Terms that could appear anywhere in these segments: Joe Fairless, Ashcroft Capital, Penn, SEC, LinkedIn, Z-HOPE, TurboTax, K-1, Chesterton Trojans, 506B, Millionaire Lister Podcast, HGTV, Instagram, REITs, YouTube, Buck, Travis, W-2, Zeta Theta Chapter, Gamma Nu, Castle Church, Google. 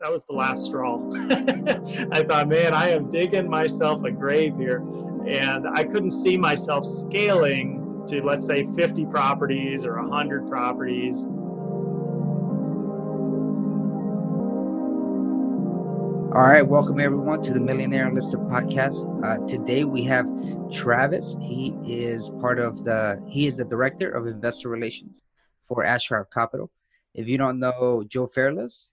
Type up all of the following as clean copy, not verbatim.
that was the last straw. I thought, man, I am digging myself a grave here. And I couldn't see myself scaling to, let's say, 50 properties or 100 properties. All right, welcome everyone to the Millionaire Lister Podcast. Today we have Travis. He is the Director of Investor Relations for Ashcroft Capital. If you don't know Joe Fairless,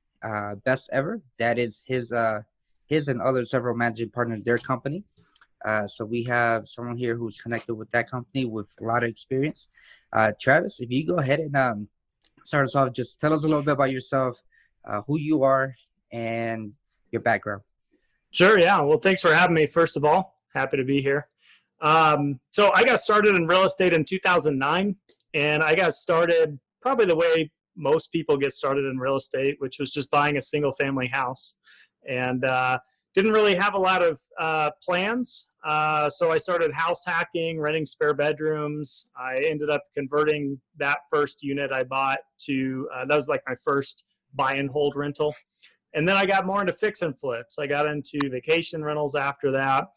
best ever. That is his and other several managing partners, their company. So we have someone here who's connected with that company with a lot of experience. Travis, if you go ahead and start us off, just tell us a little bit about yourself, who you are, and your background. Sure, yeah. Well, thanks for having me, first of all. Happy to be here. So I got started in real estate in 2009, and I got started probably the way most people get started in real estate, which was just buying a single-family house, and didn't really have a lot of plans. So I started house hacking, renting spare bedrooms. I ended up converting that first unit I bought to, that was like my first buy and hold rental. And then I got more into fix and flips. I got into vacation rentals after that.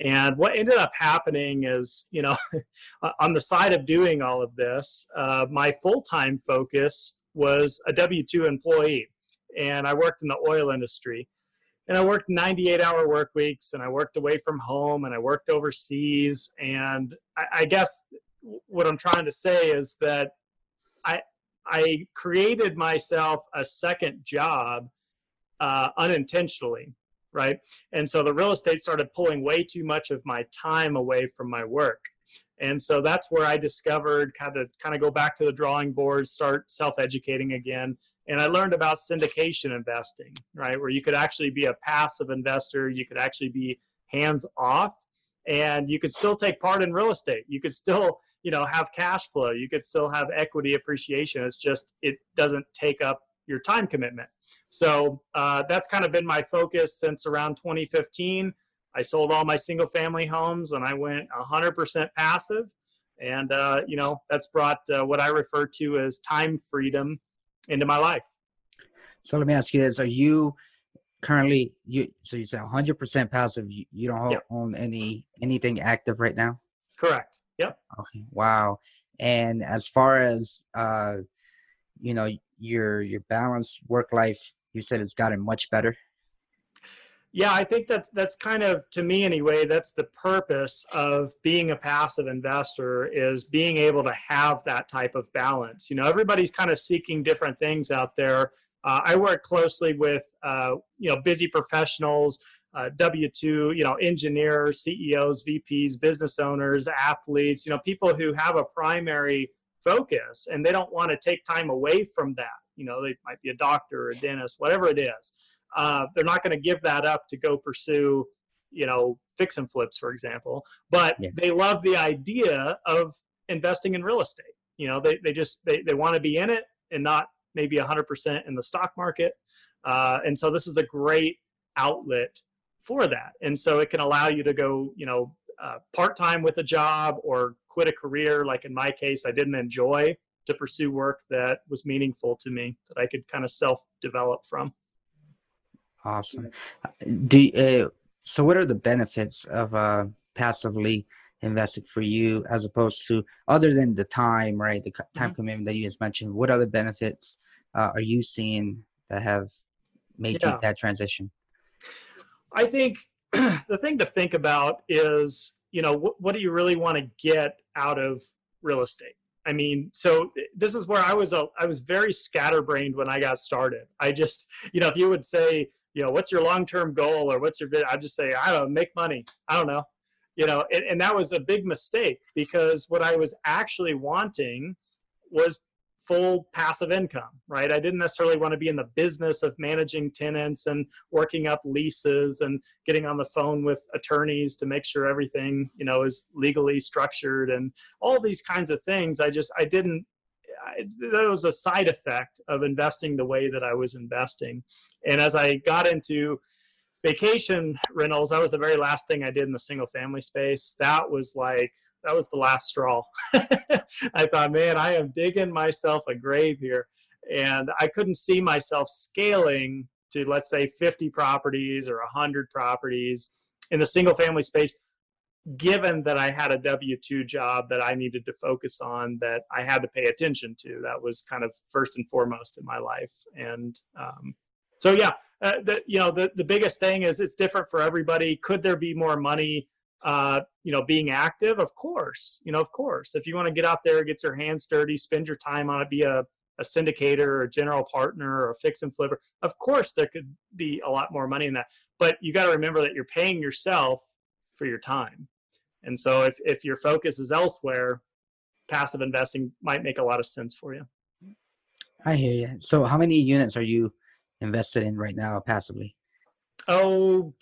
And what ended up happening is, you know, on the side of doing all of this, my full-time focus was a W-2 employee. And I worked in the oil industry. And I worked 98-hour work weeks, and I worked away from home, and I worked overseas. And I guess what I'm trying to say is that I created myself a second job unintentionally, right? And so the real estate started pulling way too much of my time away from my work. And so that's where I discovered kind of go back to the drawing board, start self-educating again. And I learned about syndication investing, right? Where you could actually be a passive investor. You could actually be hands off, and you could still take part in real estate. You could still, you know, have cash flow. You could still have equity appreciation. It's just, it doesn't take up your time commitment. So that's kind of been my focus since around 2015. I sold all my single family homes and I went 100% passive. And, you know, that's brought what I refer to as time freedom into my life. So let me ask you this. Are you currently, so you said 100% passive, you don't own anything active right now? Correct. Yep. Okay. Wow. And as far as, you know, your balanced work life, you said it's gotten much better. Yeah, I think that's kind of, to me anyway, that's the purpose of being a passive investor, is being able to have that type of balance. You know, everybody's kind of seeking different things out there. I work closely with, you know, busy professionals, W-2, you know, engineers, CEOs, VPs, business owners, athletes, you know, people who have a primary focus and they don't want to take time away from that. You know, they might be a doctor or a dentist, whatever it is. They're not going to give that up to go pursue, you know, fix and flips, for example, but they love the idea of investing in real estate. You know, they want to be in it and not maybe 100% in the stock market. And so this is a great outlet for that. And so it can allow you to go, you know, part-time with a job or quit a career. Like in my case, I didn't enjoy, to pursue work that was meaningful to me, that I could kind of self-develop from. Awesome. So what are the benefits of passively investing for you, as opposed to, other than the time, right? The time commitment that you just mentioned, what other benefits are you seeing that have made you that transition? I think the thing to think about is, you know, what do you really want to get out of real estate? I mean, so this is where I was very scatterbrained when I got started. I just, you know, if you would say, you know, what's your long-term goal or what's your vision? I'd just say, I don't know, make money. I don't know, you know, and that was a big mistake, because what I was actually wanting was full passive income, right? I didn't necessarily want to be in the business of managing tenants and working up leases and getting on the phone with attorneys to make sure everything, you know, is legally structured and all these kinds of things. That was a side effect of investing the way that I was investing. And as I got into vacation rentals, that was the very last thing I did in the single family space. That was the last straw. I thought, man, I am digging myself a grave here. And I couldn't see myself scaling to, let's say, 50 properties or 100 properties in the single family space, given that I had a W-2 job that I needed to focus on, that I had to pay attention to. That was kind of first and foremost in my life. And so, yeah, the biggest thing is it's different for everybody. Could there be more money, being active? Of course, if you want to get out there, get your hands dirty, spend your time on it, be a syndicator or a general partner or a fix and flipper, of course, there could be a lot more money in that. But you got to remember that you're paying yourself for your time. And so if your focus is elsewhere, passive investing might make a lot of sense for you. I hear you. So how many units are you invested in right now passively? Oh,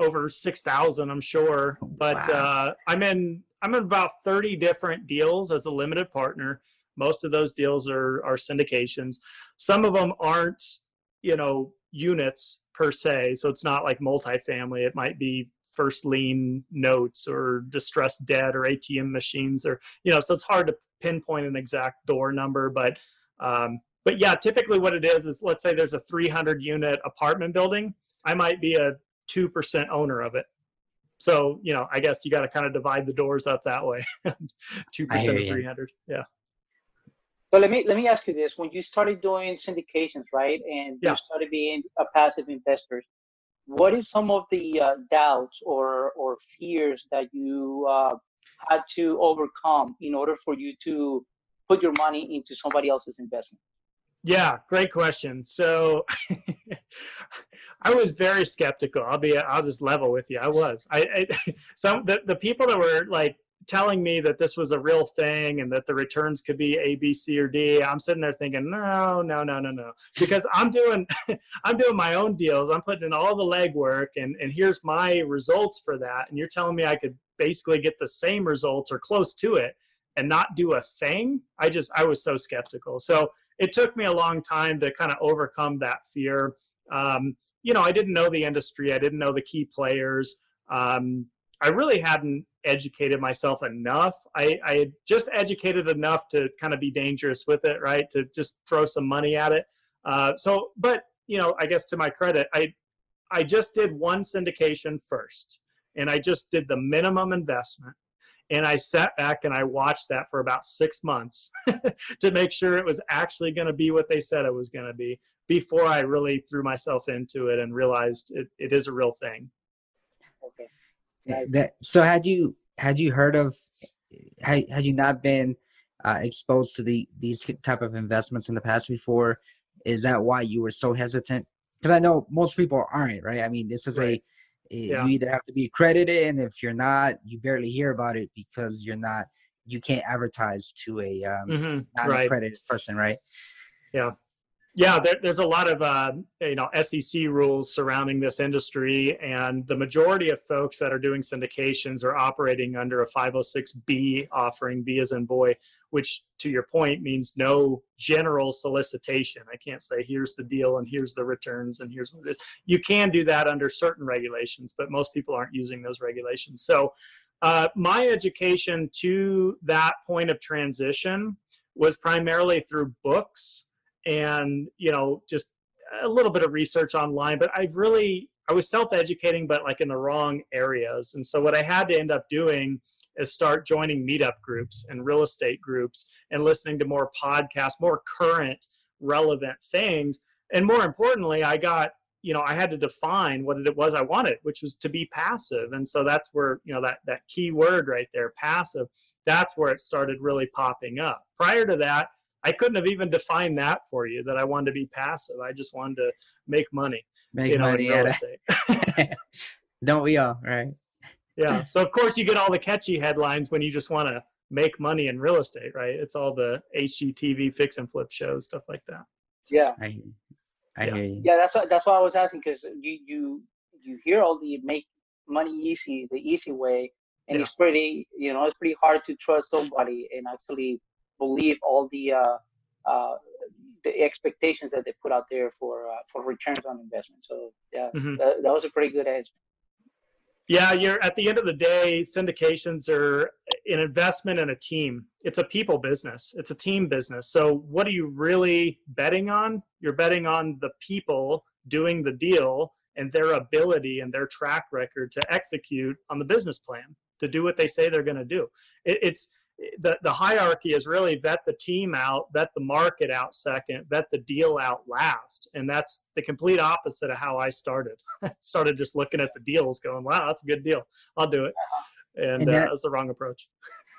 over 6,000, I'm sure. But wow. I'm in about 30 different deals as a limited partner. Most of those deals are syndications. Some of them aren't, units per se. So it's not like multifamily. It might be first lien notes or distressed debt or ATM machines or, so it's hard to pinpoint an exact door number. But yeah, typically what it is let's say there's a 300 unit apartment building. I might be a 2% owner of it. So, I guess you got to kind of divide the doors up that way. 2% of 300. Yeah. So let me ask you this. When you started doing syndications, right, and you started being a passive investor, what is some of the doubts or fears that you had to overcome in order for you to put your money into somebody else's investment? Yeah, great question. So I was very skeptical. I'll just level with you. I was. The people that were like telling me that this was a real thing and that the returns could be A, B, C, or D, I'm sitting there thinking, no. Because I'm doing my own deals. I'm putting in all the legwork and here's my results for that. And you're telling me I could basically get the same results or close to it and not do a thing? I was so skeptical. So it took me a long time to kind of overcome that fear. I didn't know the industry. I didn't know the key players. I really hadn't educated myself enough. I had just educated enough to kind of be dangerous with it, right? To just throw some money at it. I guess to my credit, I just did one syndication first, and I just did the minimum investment. And I sat back and I watched that for about 6 months to make sure it was actually going to be what they said it was going to be before I really threw myself into it and realized it is a real thing. Okay. So had you heard of, had you not been exposed to these type of investments in the past before, is that why you were so hesitant? Because I know most people aren't, right? I mean, this is right. You either have to be accredited, and if you're not, you barely hear about it because you can't advertise to a non-accredited person, right? Yeah. Yeah, there's a lot of SEC rules surrounding this industry, and the majority of folks that are doing syndications are operating under a 506B offering, B as in boy, which to your point means no general solicitation. I can't say here's the deal and here's the returns and here's what it is. You can do that under certain regulations, but most people aren't using those regulations. So my education to that point of transition was primarily through books and, just a little bit of research online, but I was self-educating, but like in the wrong areas. And so what I had to end up doing is start joining meetup groups and real estate groups and listening to more podcasts, more current, relevant things. And more importantly, I had to define what it was I wanted, which was to be passive. And so that's where, that key word right there, passive, that's where it started really popping up. Prior to that, I couldn't have even defined that for you, that I wanted to be passive. I just wanted to make money. In real estate. Don't we all, right? Yeah. So, of course, you get all the catchy headlines when you just want to make money in real estate, right? It's all the HGTV fix and flip shows, stuff like that. Yeah. I hear you. Yeah, that's why I was asking, because you hear all the make money easy, the easy way, and it's pretty, it's pretty hard to trust somebody and actually believe all the expectations that they put out there for returns on investment. So yeah, that was a pretty good answer. Yeah, at the end of the day, syndications are an investment in a team. It's a people business. It's a team business. So what are you really betting on? You're betting on the people doing the deal and their ability and their track record to execute on the business plan, to do what they say they're going to do. The hierarchy is really vet the team out, vet the market out second, vet the deal out last. And that's the complete opposite of how I started. Started just looking at the deals going, wow, that's a good deal, I'll do it. And that's the wrong approach.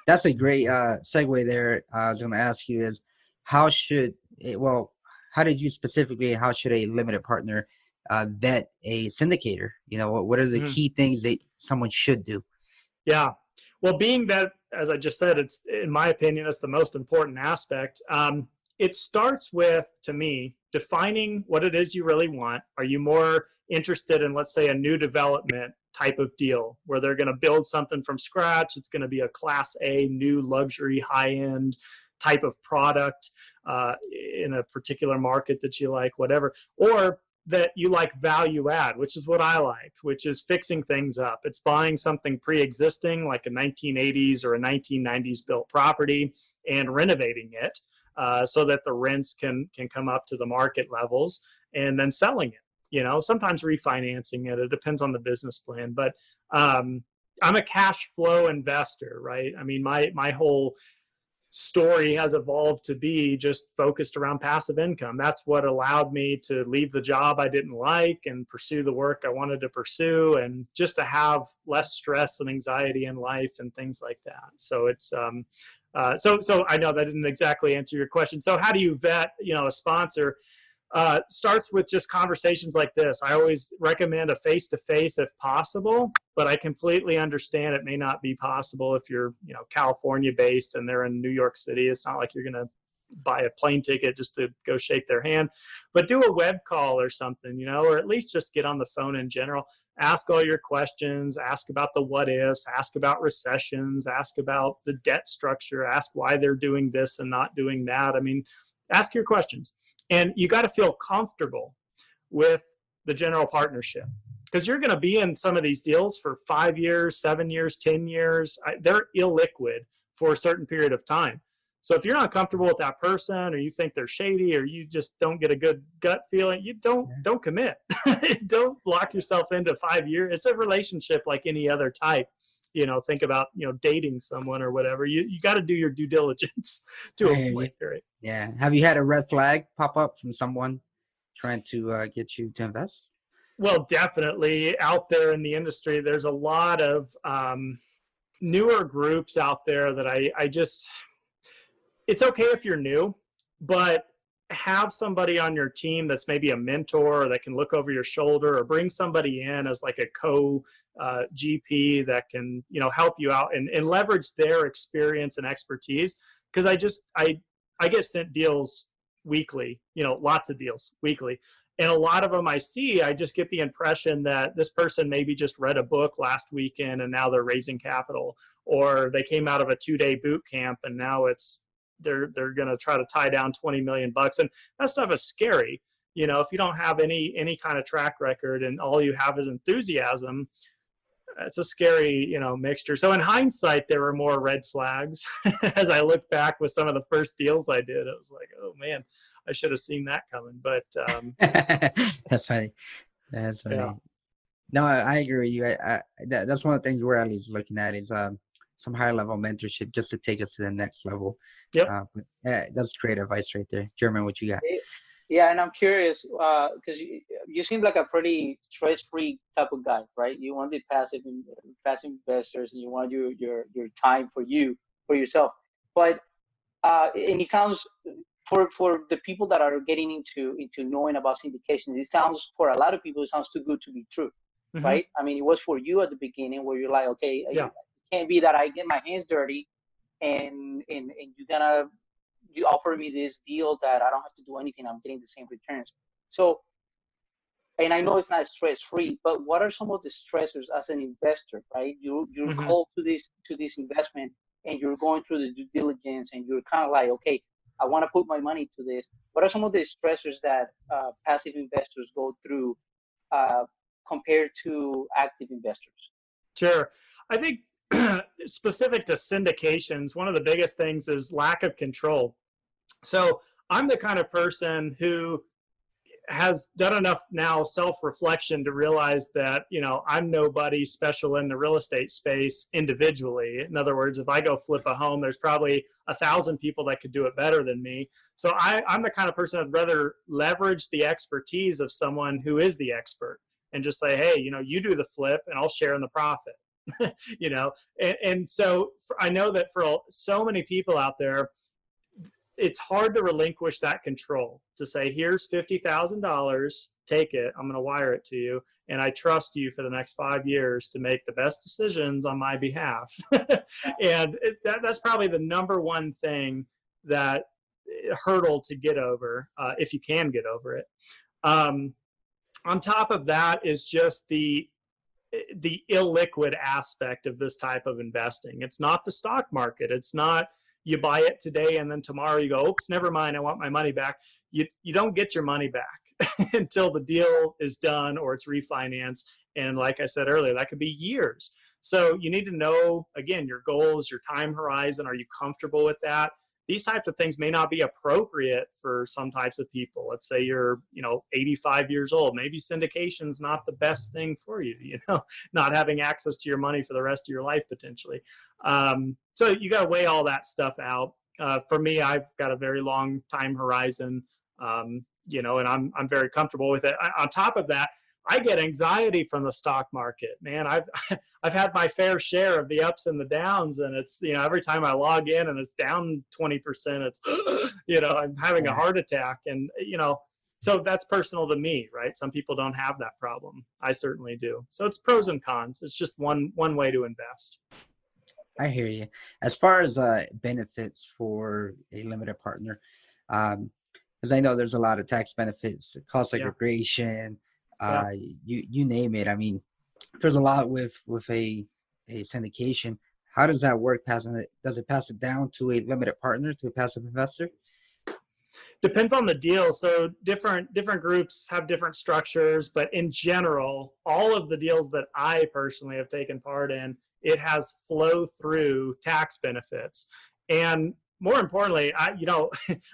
That's a great segue there. I was going to ask you is how should a limited partner vet a syndicator? You know, what are the key things that someone should do? Yeah. Well, being that, as I just said, it's, in my opinion, it's the most important aspect. It starts with, to me, defining what it is you really want. Are you more interested in, let's say, a new development type of deal where they're going to build something from scratch? It's going to be a Class A, new luxury, high-end type of product in a particular market that you like, whatever. Or that you like value add, which is what I like, which is fixing things up. It's buying something pre-existing like a 1980s or a 1990s built property and renovating it so that the rents can come up to the market levels, and then selling it, you know, sometimes refinancing it. It depends on the business plan. But I'm a cash flow investor, right? I mean, my whole story has evolved to be just focused around passive income. That's what allowed me to leave the job I didn't like and pursue the work I wanted to pursue, and just to have less stress and anxiety in life and things like that. So it's so I know that didn't exactly answer your question. So how do you vet, you know, a sponsor? Starts with just conversations like this. I always recommend a face-to-face if possible, but I completely understand it may not be possible if you're, you know, California based and they're in New York City. It's not like you're going to buy a plane ticket just to go shake their hand, but do a web call or something, you know, or at least just get on the phone in general, ask all your questions, ask about the what ifs, ask about recessions, ask about the debt structure, ask why they're doing this and not doing that. I mean, ask your questions. And you got to feel comfortable with the general partnership, because you're going to be in some of these deals for 5 years, 7 years, 10 years. They're illiquid for a certain period of time. So if you're not comfortable with that person, or you think they're shady, or you just don't get a good gut feeling, you don't commit. Don't lock yourself into 5 years. It's a relationship like any other type. You know, think about, you know, dating someone or whatever. You got to do your due diligence to a point, right? Yeah. Have you had a red flag pop up from someone trying to get you to invest? Well, definitely. Out there in the industry, there's a lot of newer groups out there that I just, it's okay if you're new, but have somebody on your team that's maybe a mentor, or that can look over your shoulder, or bring somebody in as like a co-GP that can, you know, help you out and leverage their experience and expertise. Because I get sent deals weekly, you know, lots of deals weekly. And a lot of them I see, I just get the impression that this person maybe just read a book last weekend and now they're raising capital, or they came out of a 2-day boot camp and now they're going to try to tie down $20 million. And that stuff is scary. You know, if you don't have any kind of track record and all you have is enthusiasm, it's a scary, you know, mixture. So in hindsight, there were more red flags. As I look back with some of the first deals I did, I was like, oh man, I should have seen that coming. But That's funny. Yeah. No, I agree with you. That's one of the things we're at least looking at is some higher level mentorship just to take us to the next level. Yep. That's great advice right there. German, what you got? Yeah. And I'm curious, cause you seem like a pretty stress-free type of guy, right? You want the passive investors, and you want your time for yourself. But, and it sounds for the people that are getting into knowing about syndications, it sounds, for a lot of people, it sounds too good to be true. Mm-hmm. Right. I mean, it was for you at the beginning where you're like, okay, yeah. Can't be that I get my hands dirty and you offer me this deal that I don't have to do anything. I'm getting the same returns. So, and I know it's not stress-free, but what are some of the stressors as an investor, right? You're mm-hmm. called to this investment, and you're going through the due diligence, and you're kind of like, okay, I want to put my money to this. What are some of the stressors that passive investors go through compared to active investors? Sure. I think specific to syndications, one of the biggest things is lack of control. So I'm the kind of person who has done enough now self-reflection to realize that, you know, I'm nobody special in the real estate space individually. In other words, if I go flip a home, there's probably 1,000 people that could do it better than me. So I'm the kind of person I'd rather leverage the expertise of someone who is the expert and just say, hey, you know, you do the flip and I'll share in the profit. You know, and so I know that for so many people out there, it's hard to relinquish that control to say, here's $50,000, take it, I'm going to wire it to you, and I trust you for the next 5 years to make the best decisions on my behalf. And that's probably the number one thing, that hurdle to get over, if you can get over it. On top of that is just the illiquid aspect of this type of investing. It's not the stock market. It's not you buy it today and then tomorrow you go, oops, never mind, I want my money back. You don't get your money back until the deal is done or it's refinanced. And like I said earlier, that could be years. So you need to know, again, your goals, your time horizon. Are you comfortable with that? These types of things may not be appropriate for some types of people. Let's say you're, you know, 85 years old. Maybe syndication's not the best thing for you, you know, not having access to your money for the rest of your life potentially. So you got to weigh all that stuff out. For me, I've got a very long time horizon, you know, and I'm very comfortable with it. On top of that, I get anxiety from the stock market, man. I've had my fair share of the ups and the downs, and it's, you know, every time I log in and it's down 20%, it's, you know, I'm having a heart attack. And, you know, so that's personal to me, right? Some people don't have that problem. I certainly do. So it's pros and cons. It's just one way to invest. I hear you. As far as benefits for a limited partner, because I know there's a lot of tax benefits, cost segregation. Yeah. You name it. I mean, there's a lot with a syndication. How does that work? Does it pass it down to a limited partner, to a passive investor? Depends on the deal. So different groups have different structures, but in general, all of the deals that I personally have taken part in, it has flow through tax benefits. And more importantly, you know,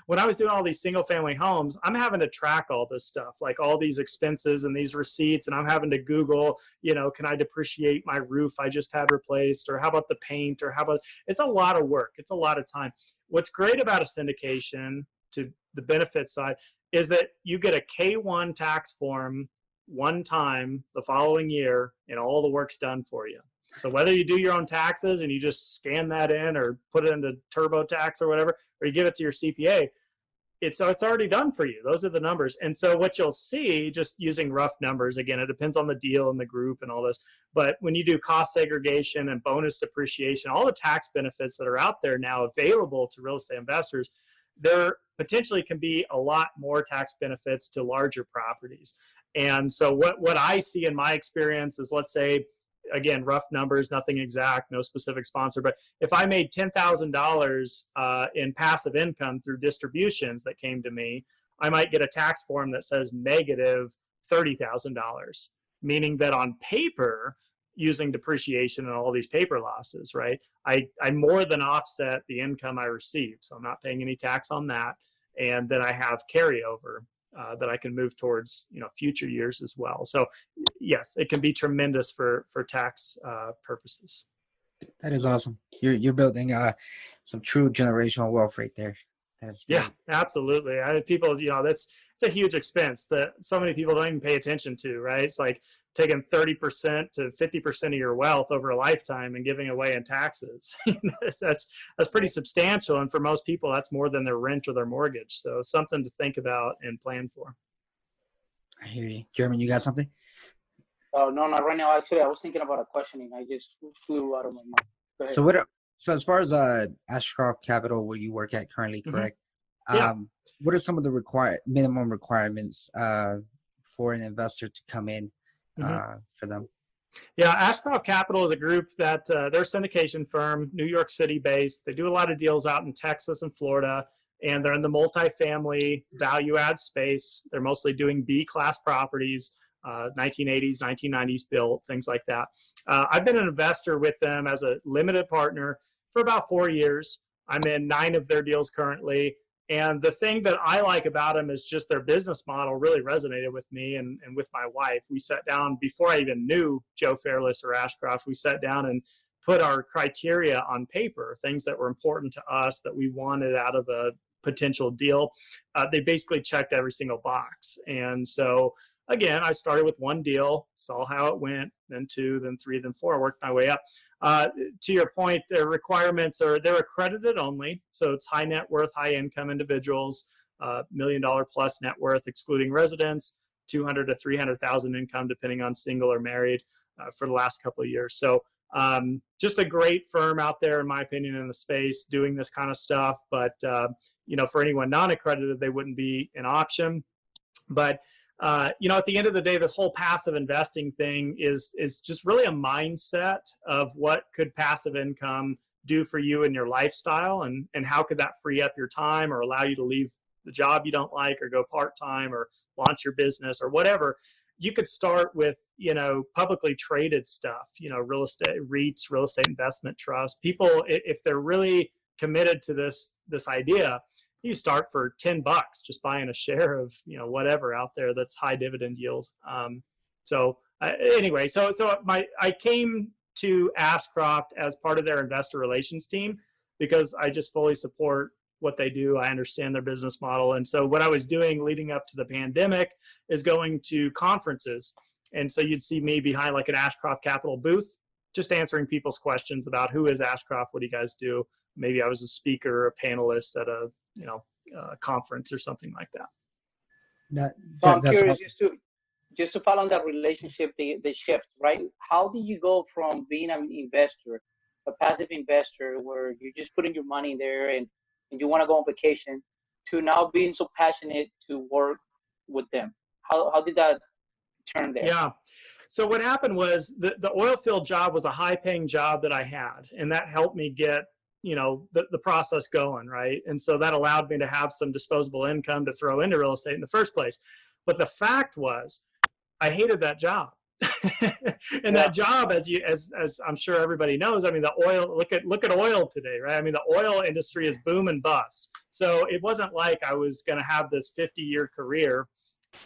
when I was doing all these single family homes, I'm having to track all this stuff, like all these expenses and these receipts. And I'm having to Google, you know, can I depreciate my roof I just had replaced? Or how about the paint? Or how about, it's a lot of work. It's a lot of time. What's great about a syndication, to the benefit side, is that you get a K-1 tax form one time the following year and all the work's done for you. So whether you do your own taxes and you just scan that in or put it into TurboTax or whatever, or you give it to your CPA, it's already done for you. Those are the numbers. And so what you'll see, just using rough numbers, again, it depends on the deal and the group and all this, but when you do cost segregation and bonus depreciation, all the tax benefits that are out there now available to real estate investors, there potentially can be a lot more tax benefits to larger properties. And so what I see in my experience is, let's say, again, rough numbers, nothing exact, no specific sponsor. But if I made $10,000 in passive income through distributions that came to me, I might get a tax form that says negative $30,000, meaning that on paper, using depreciation and all these paper losses, right, I more than offset the income I received. So I'm not paying any tax on that. And then I have carryover that I can move towards, you know, future years as well. So yes, it can be tremendous for tax purposes. That is awesome. You're building some true generational wealth right there. Yeah, absolutely. I mean, people, you know, it's a huge expense that so many people don't even pay attention to, right? It's like taking 30% to 50% of your wealth over a lifetime and giving away in taxes. That's pretty substantial. And for most people, that's more than their rent or their mortgage. So something to think about and plan for. I hear you. Jeremy, you got something? Oh, no, not right now. Actually, I was thinking about a questioning. I just flew out of my mind. Go ahead. So so as far as Ashcroft Capital, where you work at currently, correct? Mm-hmm. Yeah. What are some of the minimum requirements for an investor to come in? Mm-hmm. For them? Yeah, Ashcroft Capital is a group that they're a syndication firm, New York City based. They do a lot of deals out in Texas and Florida, and they're in the multifamily value add space. They're mostly doing B class properties, 1980s, 1990s built, things like that. I've been an investor with them as a limited partner for about 4 years. I'm in 9 of their deals currently. And the thing that I like about them is just their business model really resonated with me and with my wife. We sat down before I even knew Joe Fairless or Ashcroft. We sat down and put our criteria on paper, things that were important to us that we wanted out of a potential deal. They basically checked every single box. And so again, I started with one deal, saw how it went, then two, then three, then four, worked my way up. To your point, their requirements are they're accredited only. So it's high net worth, high income individuals, $1 million plus net worth, excluding residents, 200 to 300,000 income, depending on single or married for the last couple of years. So just a great firm out there, in my opinion, in the space doing this kind of stuff. But, you know, for anyone non-accredited, they wouldn't be an option. But you know, at the end of the day, this whole passive investing thing is just really a mindset of what could passive income do for you and your lifestyle, and how could that free up your time or allow you to leave the job you don't like or go part-time or launch your business or whatever. You could start with, you know, publicly traded stuff, you know, real estate, REITs, real estate investment trusts. People, if they're really committed to this idea, you start for $10, just buying a share of, you know, whatever out there that's high dividend yield. I came to Ashcroft as part of their investor relations team because I just fully support what they do. I understand their business model. And so what I was doing leading up to the pandemic is going to conferences. And so you'd see me behind like an Ashcroft Capital booth, just answering people's questions about who is Ashcroft, what do you guys do? Maybe I was a speaker or a panelist at a, you know, conference or something like that. I'm curious, just to follow on that relationship, the shift, right? How do you go from being an investor, a passive investor, where you're just putting your money there and you want to go on vacation, to now being so passionate to work with them? How did that turn there? Yeah. So what happened was the oil field job was a high-paying job that I had, and that helped me get, you know, the process going, right? And so that allowed me to have some disposable income to throw into real estate in the first place. But the fact was, I hated that job. That job, as I'm sure everybody knows, I mean, the oil, look at oil today, right? I mean, the oil industry is boom and bust. So it wasn't like I was going to have this 50-year career,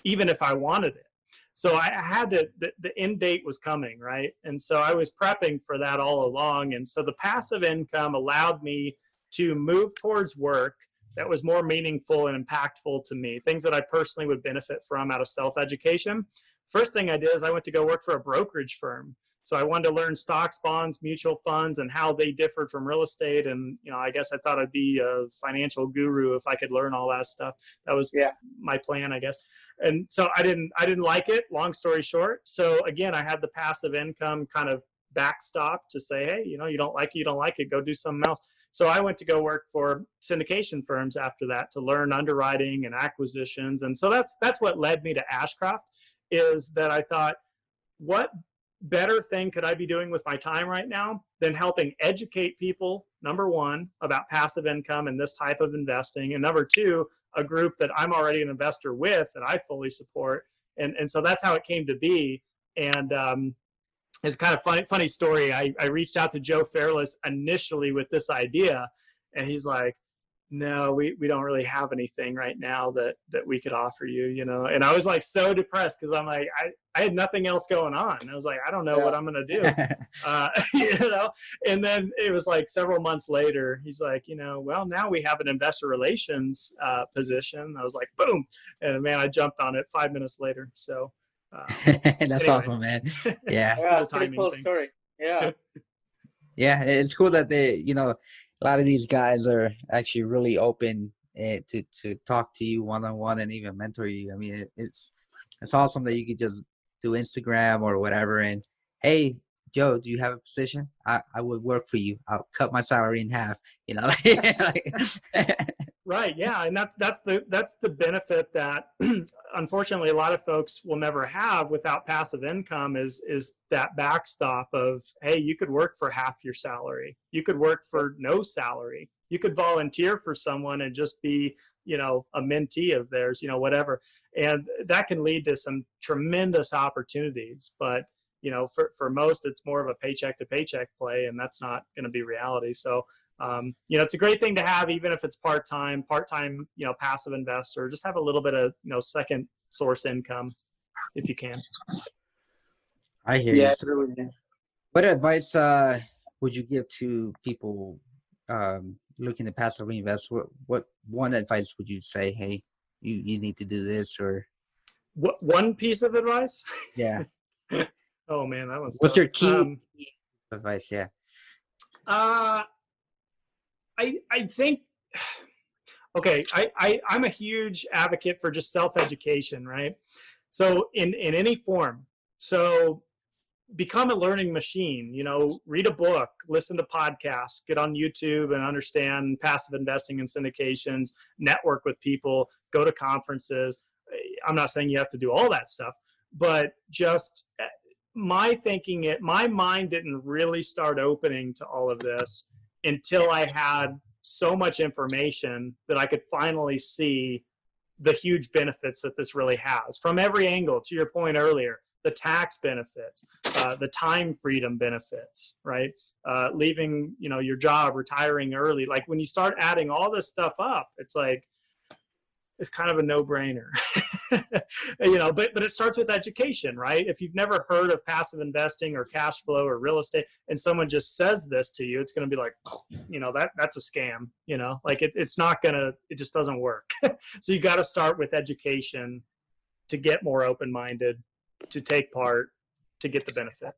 even if I wanted it. So I had to, the end date was coming, right? And so I was prepping for that all along. And so the passive income allowed me to move towards work that was more meaningful and impactful to me, things that I personally would benefit from out of self-education. First thing I did is I went to go work for a brokerage firm. So I wanted to learn stocks, bonds, mutual funds, and how they differed from real estate. And, you know, I guess I thought I'd be a financial guru if I could learn all that stuff. That was my plan, I guess. And so I didn't like it, long story short. So again, I had the passive income kind of backstop to say, hey, you know, you don't like it, go do something else. So I went to go work for syndication firms after that to learn underwriting and acquisitions. And so that's what led me to Ashcroft, is that I thought, what better thing could I be doing with my time right now than helping educate people, number one, about passive income and this type of investing, and number two, a group that I'm already an investor with that I fully support. And so that's how it came to be. And it's kind of funny story. I reached out to Joe Fairless initially with this idea, and he's like, no, we don't really have anything right now that we could offer you, you know? And I was like so depressed because I'm like, I had nothing else going on. I was like, I don't know what I'm going to do, you know? And then it was like several months later, he's like, you know, well, now we have an investor relations position. I was like, boom. And man, I jumped on it 5 minutes later. So that's awesome, man. Yeah. It's a pretty cool story. Yeah. Yeah. It's cool that they, you know, a lot of these guys are actually really open to talk to you one-on-one and even mentor you. I mean, it's awesome that you could just do Instagram or whatever. And, hey, Joe, do you have a position? I would work for you. I'll cut my salary in half, you know? Right. Yeah. And that's the benefit that unfortunately a lot of folks will never have without passive income is that backstop of, hey, you could work for half your salary. You could work for no salary. You could volunteer for someone and just be, you know, a mentee of theirs, you know, whatever. And that can lead to some tremendous opportunities, but you know, for most, it's more of a paycheck to paycheck play, and that's not going to be reality. So It's a great thing to have, even if it's part-time, passive investor. Just have a little bit of, second source income if you can. I hear you. Really. What advice would you give to people looking to passively invest? What one advice would you say, hey, you need to do this? Or what one piece of advice? Yeah. Oh man, that was what's tough. Your key advice? Yeah. I think, okay, I'm a huge advocate for just self-education, right? So in any form. So become a learning machine, read a book, listen to podcasts, get on YouTube and understand passive investing and syndications, network with people, go to conferences. I'm not saying you have to do all that stuff, but just my mind didn't really start opening to all of this until I had so much information that I could finally see the huge benefits that this really has from every angle, to your point earlier, the tax benefits, the time freedom benefits, right? Leaving, your job, retiring early. Like when you start adding all this stuff up, it's like, it's kind of a no-brainer, but it starts with education, right? If you've never heard of passive investing or cash flow or real estate, and someone just says this to you, it's going to be like, that's a scam, it's not going to, it just doesn't work. So you got to start with education to get more open-minded, to take part, to get the benefit.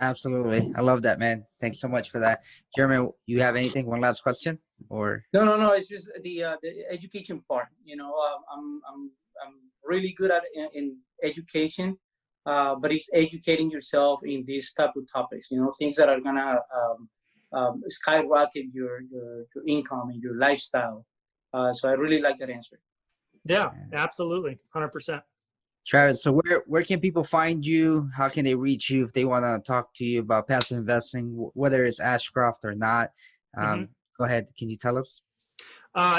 Absolutely. I love that, man. Thanks so much for that. Jeremy, you have anything? One last question? Or no. It's just the education part. I'm really good at in education, but it's educating yourself in these type of topics. Things that are gonna skyrocket your income and your lifestyle. So I really like that answer. Yeah, absolutely, 100%. Travis, so where can people find you? How can they reach you if they want to talk to you about passive investing, whether it's Ashcroft or not? Go ahead. Can you tell us?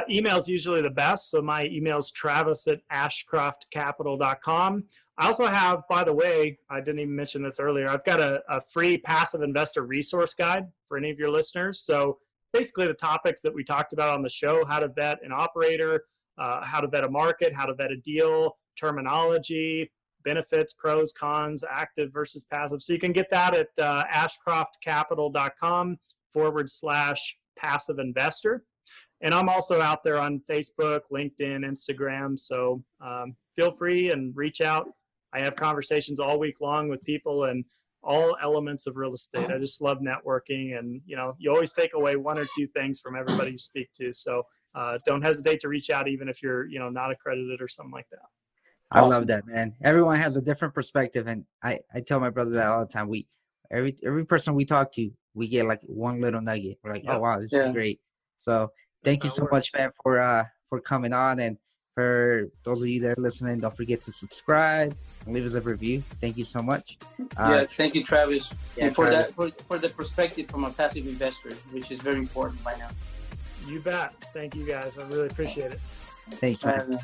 Email's usually the best. So my email's travis@ashcroftcapital.com. I also have, by the way, I didn't even mention this earlier, I've got a free passive investor resource guide for any of your listeners. So basically the topics that we talked about on the show, how to vet an operator, how to vet a market, how to vet a deal, terminology, benefits, pros, cons, active versus passive. So you can get that at ashcroftcapital.com/passive investor. And I'm also out there on Facebook, LinkedIn, Instagram. So feel free and reach out. I have conversations all week long with people and all elements of real estate. I just love networking, and you always take away one or two things from everybody you speak to. So don't hesitate to reach out, even if you're not accredited or something like that. Awesome. I love that, man. Everyone has a different perspective, and I tell my brother that all the time. Every person we talk to, we get like one little nugget. We're like, oh wow, this is great. So thank you so much, man, for coming on. And for those of you that are listening, don't forget to subscribe and leave us a review. Thank you so much. Thank you, Travis. Yeah, and for the perspective from a passive investor, which is very important by now. You bet. Thank you guys. I really appreciate it. Thanks, man.